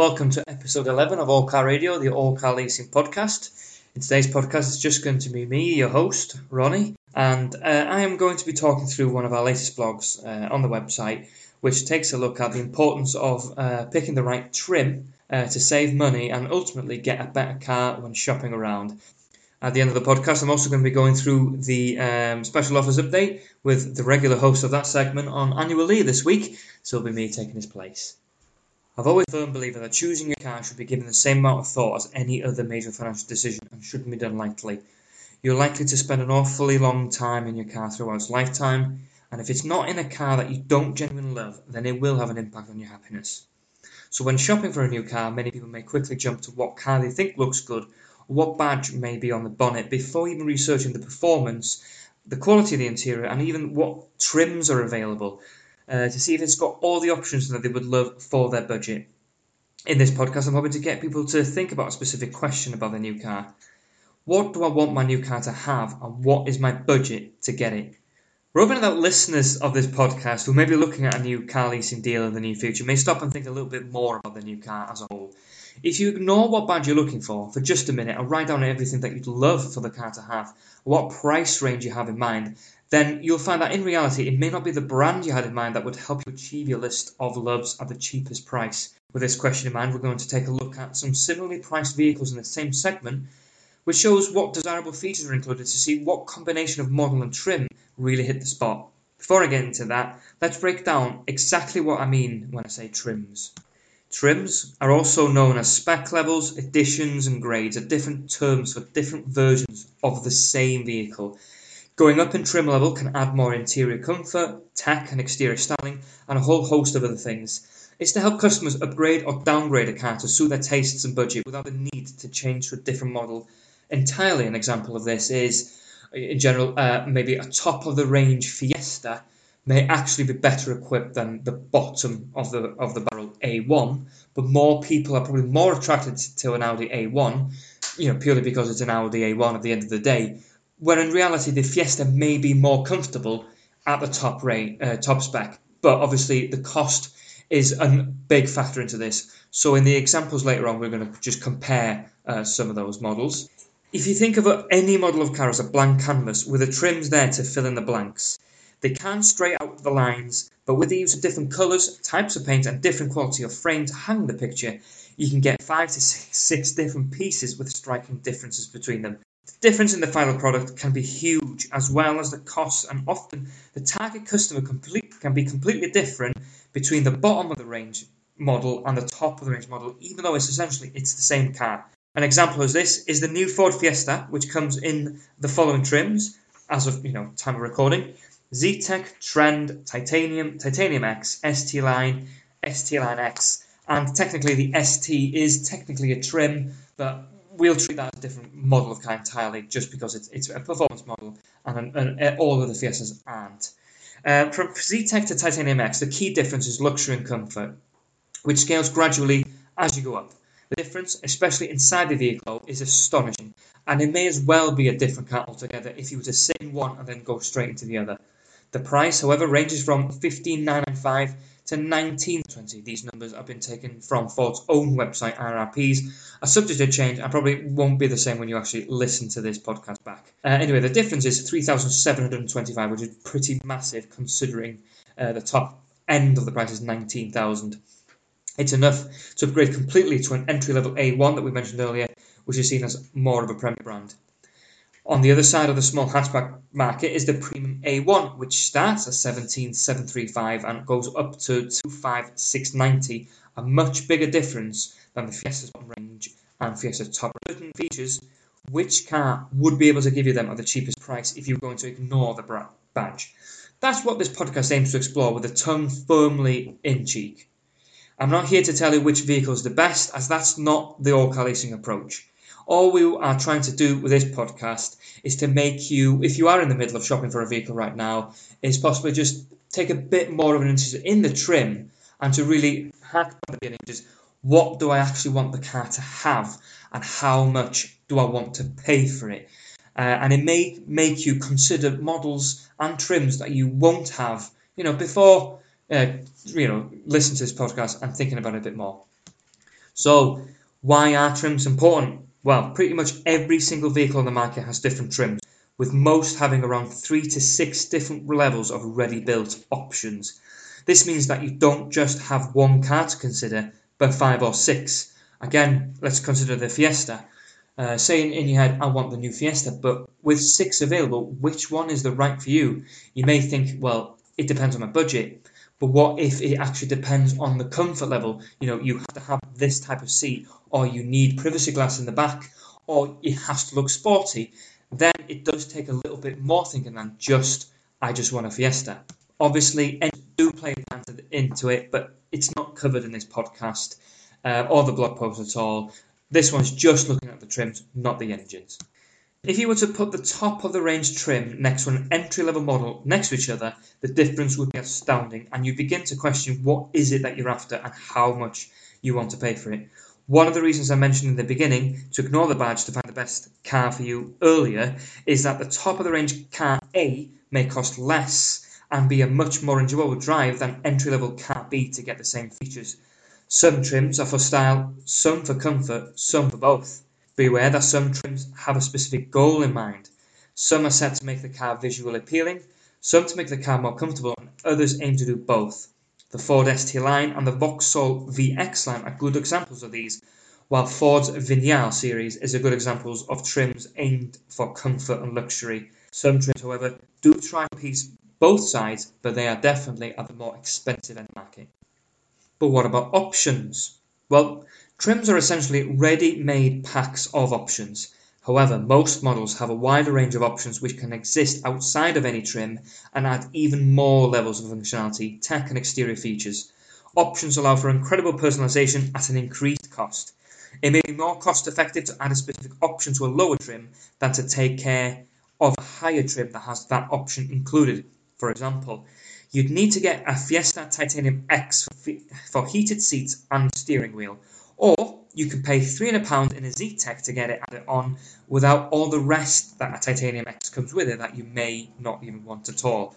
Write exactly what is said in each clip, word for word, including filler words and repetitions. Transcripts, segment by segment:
Welcome to episode eleven of All Car Radio, the All Car Leasing podcast. In today's podcast, it's just going to be me, your host, Ronnie, and uh, I am going to be talking through one of our latest blogs uh, on the website, which takes a look at the importance of uh, picking the right trim uh, to save money and ultimately get a better car when shopping around. At the end of the podcast, I'm also going to be going through the um, special offers update with the regular host of that segment on annual leave this week, so it'll be me taking his place. I've always been a firm believer that choosing a car should be given the same amount of thought as any other major financial decision and shouldn't be done lightly. You're likely to spend an awfully long time in your car throughout its lifetime, and if it's not in a car that you don't genuinely love, then it will have an impact on your happiness. So when shopping for a new car, many people may quickly jump to what car they think looks good, or what badge may be on the bonnet, before even researching the performance, the quality of the interior, and even what trims are available, Uh, to see if it's got all the options that they would love for their budget. In this podcast, I'm hoping to get people to think about a specific question about their new car. What do I want my new car to have, and what is my budget to get it? We're hoping that listeners of this podcast who may be looking at a new car leasing deal in the near future may stop and think a little bit more about the new car as a whole. If you ignore what badge you're looking for for just a minute and write down everything that you'd love for the car to have, what price range you have in mind, then you'll find that in reality it may not be the brand you had in mind that would help you achieve your list of loves at the cheapest price. With this question in mind, we're going to take a look at some similarly priced vehicles in the same segment, which shows what desirable features are included to see what combination of model and trim really hit the spot. Before I get into that, let's break down exactly what I mean when I say trims. Trims are also known as spec levels, editions and grades, are different terms for different versions of the same vehicle. Going up in trim level can add more interior comfort, tech and exterior styling, and a whole host of other things. It's to help customers upgrade or downgrade a car to suit their tastes and budget without the need to change to a different model entirely. An example of this is, in general, uh, maybe a top-of-the-range Fiesta may actually be better equipped than the bottom of the of the barrel A one, but more people are probably more attracted to an Audi A one, you know, purely because it's an Audi A one at the end of the day, where in reality the Fiesta may be more comfortable at the top rate, uh, top spec. But obviously the cost is a big factor into this. So in the examples later on, we're going to just compare uh, some of those models. If you think of any model of car as a blank canvas with the trims there to fill in the blanks, they can stray out the lines, but with the use of different colours, types of paint and different quality of frame to hang the picture, you can get five to six, six different pieces with striking differences between them. The difference in the final product can be huge, as well as the costs, and often the target customer complete, can be completely different between the bottom of the range model and the top of the range model, even though it's essentially it's the same car. An example of this is the new Ford Fiesta, which comes in the following trims, as of you know time of recording: Zetec, Trend, Titanium, Titanium X, S T Line, S T Line X, and technically the S T is technically a trim, but we'll treat that as a different model of car entirely, just because it's, it's a performance model, and an, an, all of the Fiestas aren't. Uh, from Zetec to Titanium X, the key difference is luxury and comfort, which scales gradually as you go up. The difference, especially inside the vehicle, is astonishing, and it may as well be a different car altogether if you were to sit in one and then go straight into the other. The price, however, ranges from fifteen thousand nine hundred ninety-five dollars to nineteen thousand two hundred twenty dollars. These numbers have been taken from Ford's own website, R R Ps, are subject to change and probably won't be the same when you actually listen to this podcast back. Uh, anyway, the difference is three thousand seven hundred twenty-five dollars, which is pretty massive considering uh, the top end of the price is nineteen thousand dollars. It's enough to upgrade completely to an entry-level A one that we mentioned earlier, which is seen as more of a premium brand. On the other side of the small hatchback market is the premium A one, which starts at seventeen thousand seven hundred thirty-five dollars and goes up to twenty-five thousand six hundred ninety dollars, a much bigger difference than the Fiesta's bottom range and Fiesta's top. Certain features, which car would be able to give you them at the cheapest price if you're going to ignore the badge? That's what this podcast aims to explore with a tongue firmly in cheek. I'm not here to tell you which vehicle is the best, as that's not the all-car leasing approach. All we are trying to do with this podcast is to make you, if you are in the middle of shopping for a vehicle right now, is possibly just take a bit more of an interest in the trim and to really hack the beginning, just what do I actually want the car to have and how much do I want to pay for it? Uh, and it may make you consider models and trims that you won't have, you know, before... Uh, you know, listen to this podcast and thinking about it a bit more. So why are trims important? Well, pretty much every single vehicle on the market has different trims, with most having around three to six different levels of ready-built options. This means that you don't just have one car to consider, but five or six. Again, let's consider the Fiesta. Uh, saying in your head, I want the new Fiesta, but with six available, which one is the right for you? You may think, well, it depends on my budget, but what if it actually depends on the comfort level? You know, you have to have this type of seat, or you need privacy glass in the back, or it has to look sporty. Then it does take a little bit more thinking than just, I just want a Fiesta. Obviously, engines do play into it, but it's not covered in this podcast uh, or the blog post at all. This one's just looking at the trims, not the engines. If you were to put the top of the range trim next to an entry-level model next to each other, the difference would be astounding, and you begin to question what is it that you're after and how much you want to pay for it. One of the reasons I mentioned in the beginning to ignore the badge to find the best car for you earlier is that the top of the range car A may cost less and be a much more enjoyable drive than entry-level car B to get the same features. Some trims are for style, some for comfort, some for both. Beware that some trims have a specific goal in mind. Some are set to make the car visually appealing, some to make the car more comfortable, and others aim to do both. The Ford S T Line and the Vauxhall V X Line are good examples of these, while Ford's Vignale series is a good example of trims aimed for comfort and luxury. Some trims, however, do try to piece both sides, but they are definitely at the more expensive end of the market. But what about options? Well, trims are essentially ready-made packs of options. However, most models have a wider range of options which can exist outside of any trim and add even more levels of functionality, tech and exterior features. Options allow for incredible personalisation at an increased cost. It may be more cost-effective to add a specific option to a lower trim than to take care of a higher trim that has that option included. For example, you'd need to get a Fiesta Titanium X for heated seats and steering wheel, or you could pay three hundred pounds in a Zetec to get it added on without all the rest that a Titanium X comes with it that you may not even want at all.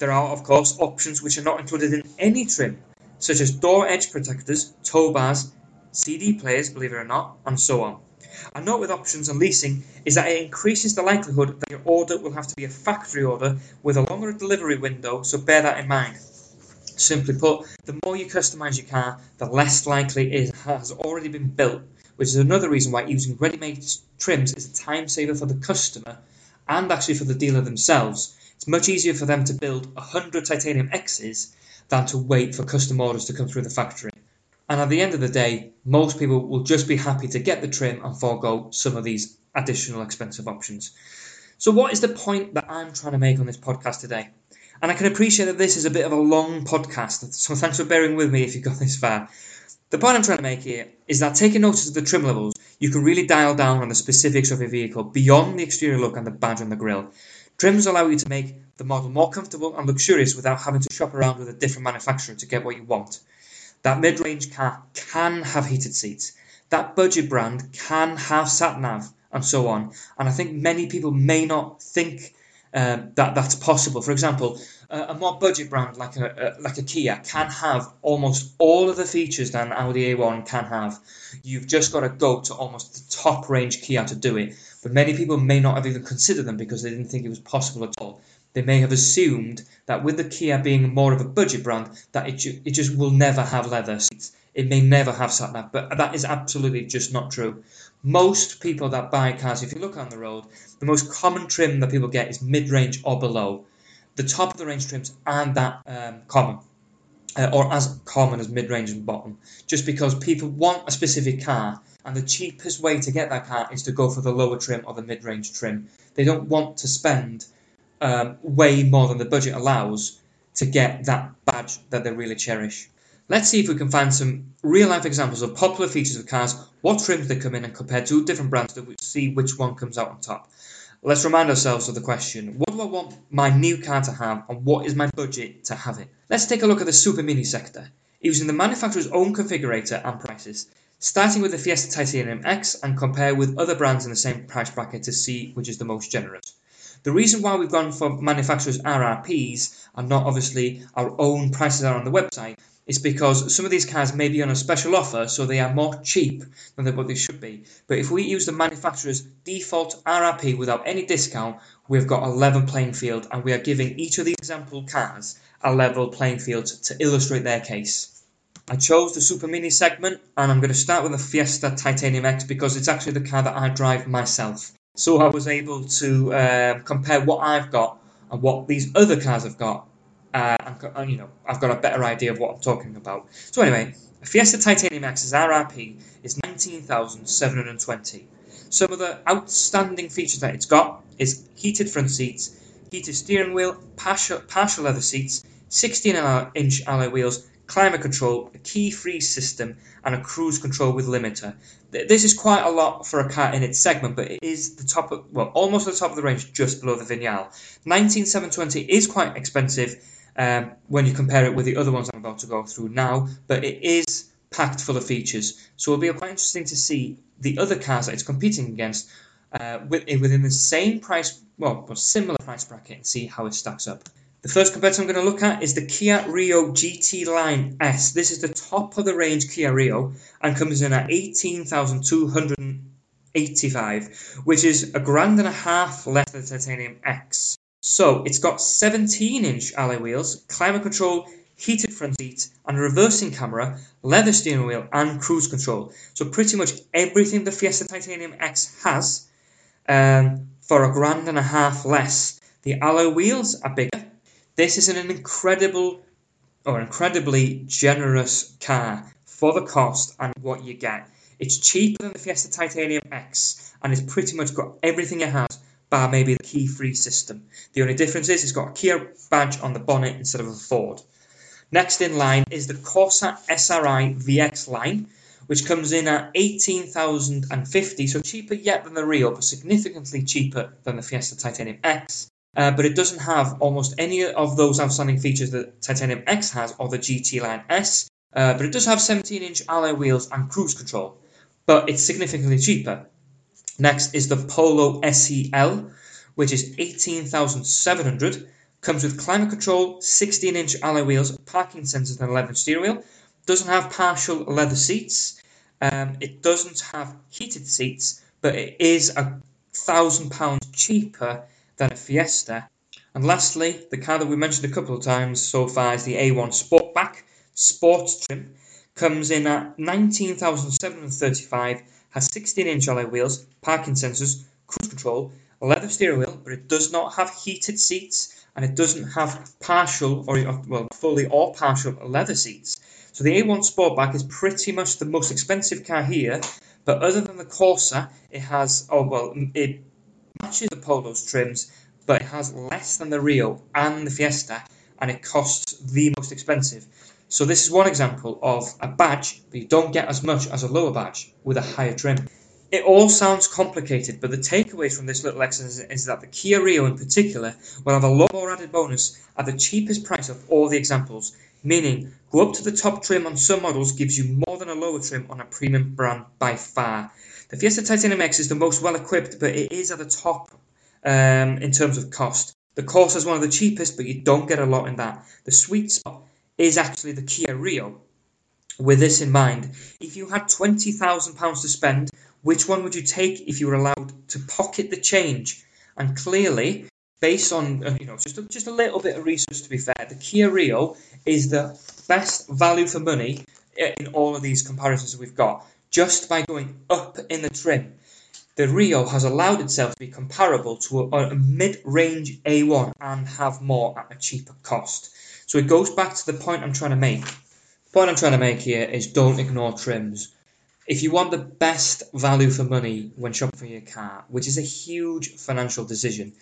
There are, of course, options which are not included in any trim, such as door edge protectors, tow bars, C D players, believe it or not, and so on. A note with options and leasing is that it increases the likelihood that your order will have to be a factory order with a longer delivery window, so bear that in mind. Simply put, the more you customise your car, the less likely it has already been built, which is another reason why using ready-made trims is a time saver for the customer and actually for the dealer themselves. It's much easier for them to build one hundred Titanium X's than to wait for custom orders to come through the factory. And at the end of the day, most people will just be happy to get the trim and forego some of these additional expensive options. So what is the point that I'm trying to make on this podcast today? And I can appreciate that this is a bit of a long podcast, so thanks for bearing with me if you got this far. The point I'm trying to make here is that taking notice of the trim levels, you can really dial down on the specifics of your vehicle beyond the exterior look and the badge on the grille. Trims allow you to make the model more comfortable and luxurious without having to shop around with a different manufacturer to get what you want. That mid-range car can have heated seats, that budget brand can have sat-nav, and so on. And I think many people may not think um, that that's possible. For example, uh, a more budget brand like a, uh, like a Kia can have almost all of the features that an Audi A one can have. You've just got to go to almost the top-range Kia to do it. But many people may not have even considered them because they didn't think it was possible at all. They may have assumed that with the Kia being more of a budget brand, that it, ju- it just will never have leather seats. It may never have sat-nav, but that is absolutely just not true. Most people that buy cars, if you look on the road, the most common trim that people get is mid-range or below. The top of the range trims aren't that um, common, uh, or as common as mid-range and bottom, just because people want a specific car, and the cheapest way to get that car is to go for the lower trim or the mid-range trim. They don't want to spend Um, way more than the budget allows to get that badge that they really cherish. Let's see if we can find some real-life examples of popular features of cars, what trims they come in, and compare two different brands to see which one comes out on top. Let's remind ourselves of the question, what do I want my new car to have, and what is my budget to have it? Let's take a look at the super mini sector, using the manufacturer's own configurator and prices, starting with the Fiesta Titanium X, and compare with other brands in the same price bracket to see which is the most generous. The reason why we've gone for manufacturers' R R Ps and not obviously our own prices that are on the website is because some of these cars may be on a special offer, so they are more cheap than what they should be. But if we use the manufacturer's default R R P without any discount, we've got a level playing field, and we are giving each of the example cars a level playing field to illustrate their case. I chose the Super Mini segment, and I'm going to start with the Fiesta Titanium X because it's actually the car that I drive myself. So I was able to uh, compare what I've got and what these other cars have got. Uh, and, you know, I've got a better idea of what I'm talking about. So anyway, a Fiesta Titanium X's R R P is nineteen thousand seven hundred twenty. Some of the outstanding features that it's got is heated front seats, heated steering wheel, partial, partial leather seats, sixteen inch alloy wheels, climate control, a key freeze system, and a cruise control with limiter. This is quite a lot for a car in its segment, but it is the top of, well, almost the top of the range, just below the Vignale. nineteen thousand seven hundred twenty is quite expensive um, when you compare it with the other ones I'm about to go through now, but it is packed full of features. So it'll be quite interesting to see the other cars that it's competing against uh, within the same price, well, or similar price bracket, and see how it stacks up. The first competitor I'm going to look at is the Kia Rio G T Line S. This is the top of the range Kia Rio and comes in at eighteen thousand two hundred eighty-five, which is a grand and a half less than the Titanium X. So it's got seventeen inch alloy wheels, climate control, heated front seat, and a reversing camera, leather steering wheel, and cruise control. So pretty much everything the Fiesta Titanium X has um, for a grand and a half less. The alloy wheels are bigger. This is an incredible, or incredibly generous car for the cost and what you get. It's cheaper than the Fiesta Titanium X, and it's pretty much got everything it has, bar maybe the key-free system. The only difference is it's got a Kia badge on the bonnet instead of a Ford. Next in line is the Corsa S R I V X Line, which comes in at eighteen thousand fifty, so cheaper yet than the Rio, but significantly cheaper than the Fiesta Titanium X. Uh, but it doesn't have almost any of those outstanding features that Titanium X has or the G T Line S, uh, but it does have seventeen inch alloy wheels and cruise control, but it's significantly cheaper. Next is the Polo S E L, which is eighteen thousand seven hundred, comes with climate control, sixteen inch alloy wheels, parking sensors and leather steering wheel, doesn't have partial leather seats, um, it doesn't have heated seats, but it is a thousand pounds cheaper than a Fiesta. And lastly, the car that we mentioned a couple of times so far is the A one Sportback Sports trim, comes in at nineteen thousand seven hundred thirty-five, has sixteen inch alloy wheels, parking sensors, cruise control, a leather steering wheel, but it does not have heated seats, and it doesn't have partial or well fully or partial leather seats. So the A one Sportback is pretty much the most expensive car here, but other than the Corsa, it has oh well it matches the Polo's trims, but it has less than the Rio and the Fiesta, and it costs the most expensive. So this is one example of a badge, but you don't get as much as a lower badge with a higher trim. It all sounds complicated, but the takeaways from this little exercise is that the Kia Rio in particular will have a lot more added bonus at the cheapest price of all the examples, meaning go up to the top trim on some models gives you more than a lower trim on a premium brand by far. The Fiesta Titanium X is the most well-equipped, but it is at the top um, in terms of cost. The Corsa is one of the cheapest, but you don't get a lot in that. The sweet spot is actually the Kia Rio. With this in mind, if you had twenty thousand pounds to spend, which one would you take if you were allowed to pocket the change? And clearly, based on you know just a, just a little bit of research to be fair, the Kia Rio is the best value for money in all of these comparisons we've got, just by going up in the trim. The Rio has allowed itself to be comparable to a, a mid-range A one and have more at a cheaper cost. So it goes back to the point I'm trying to make. The point I'm trying to make here is don't ignore trims. If you want the best value for money when shopping for your car, which is a huge financial decision,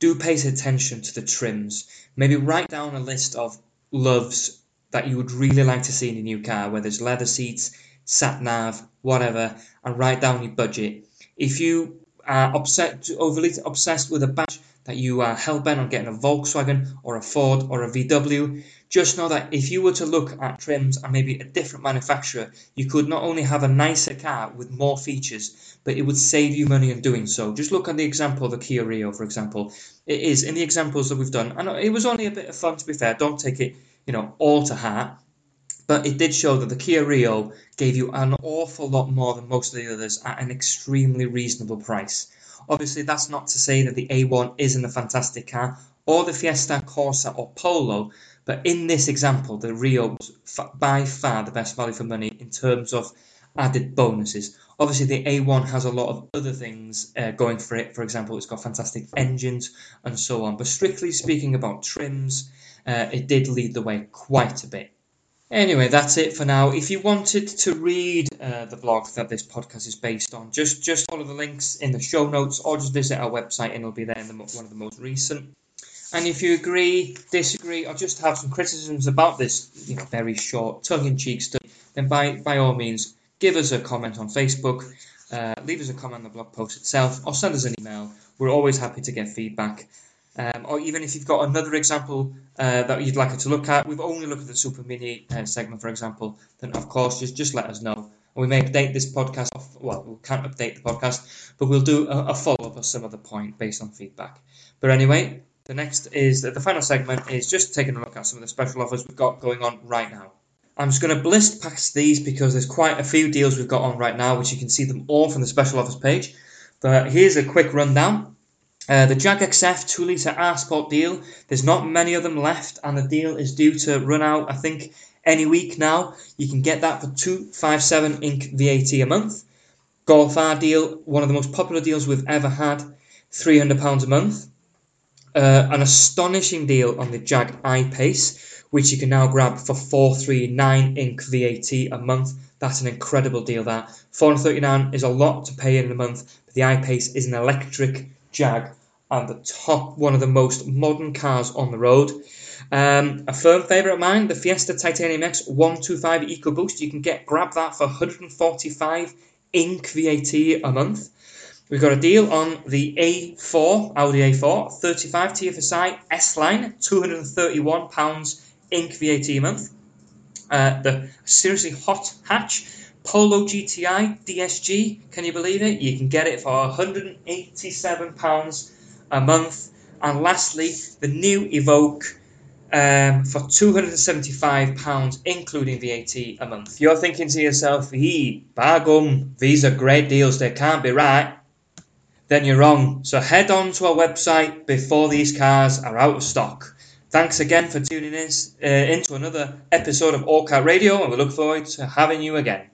do pay attention to the trims. Maybe write down a list of loves that you would really like to see in a new car, whether it's leather seats, sat nav, whatever, and write down your budget. If you are upset, overly obsessed with a badge that you are hell-bent on getting a Volkswagen or a Ford or a V W, just know that if you were to look at trims and maybe a different manufacturer, you could not only have a nicer car with more features, but it would save you money in doing so. Just look at the example of the Kia Rio, for example. It is, in the examples that we've done, and it was only a bit of fun to be fair, don't take it, you know, all to heart. But it did show that the Kia Rio gave you an awful lot more than most of the others at an extremely reasonable price. Obviously, that's not to say that the A one isn't a fantastic car, or the Fiesta, Corsa or Polo, but in this example, the Rio was by far the best value for money in terms of added bonuses. Obviously, the A one has a lot of other things uh, going for it. For example, it's got fantastic engines and so on. But strictly speaking about trims, uh, it did lead the way quite a bit. Anyway, that's it for now. If you wanted to read uh, the blog that this podcast is based on, just, just follow the links in the show notes or just visit our website and it'll be there in the, one of the most recent. And if you agree, disagree, or just have some criticisms about this, you know, very short, tongue-in-cheek stuff, then by, by all means, give us a comment on Facebook, uh, leave us a comment on the blog post itself, or send us an email. We're always happy to get feedback. Um, or even if you've got another example uh, that you'd like us to look at, we've only looked at the Super Mini uh, segment, for example, then of course just, just let us know. And we may update this podcast, off, well, we can't update the podcast, but we'll do a, a follow-up at some other point based on feedback. But anyway, the next is, the final segment is just taking a look at some of the special offers we've got going on right now. I'm just going to blist past these because there's quite a few deals we've got on right now, which you can see them all from the special offers page. But here's a quick rundown. Uh, the Jag X F two litre R Sport deal, there's not many of them left and the deal is due to run out, I think, any week now. You can get that for two fifty-seven incorporating V A T a month. Golf R deal, one of the most popular deals we've ever had, three hundred pounds a month. Uh, an astonishing deal on the Jag I-PACE, which you can now grab for four thirty-nine incorporating V A T a month. That's an incredible deal, that. four hundred thirty-nine is a lot to pay in a month, but the I-PACE is an electric Jag and the top, one of the most modern cars on the road. Um, a firm favourite of mine, the Fiesta Titanium X one twenty-five EcoBoost. You can get grab that for one forty-five incorporating V A T a month. We've got a deal on the A four, Audi A four, thirty-five T F S I S-Line, two hundred thirty-one pounds incorporating V A T a month. Uh, the seriously hot hatch, Polo G T I D S G, can you believe it? You can get it for one hundred eighty-seven pounds a month. And lastly, the new Evoque um, for two hundred seventy-five pounds, including V A T a month. You're thinking to yourself, hey, bargum, these are great deals, they can't be right. Then you're wrong. So head on to our website before these cars are out of stock. Thanks again for tuning in uh, into another episode of All Car Radio, and we look forward to having you again.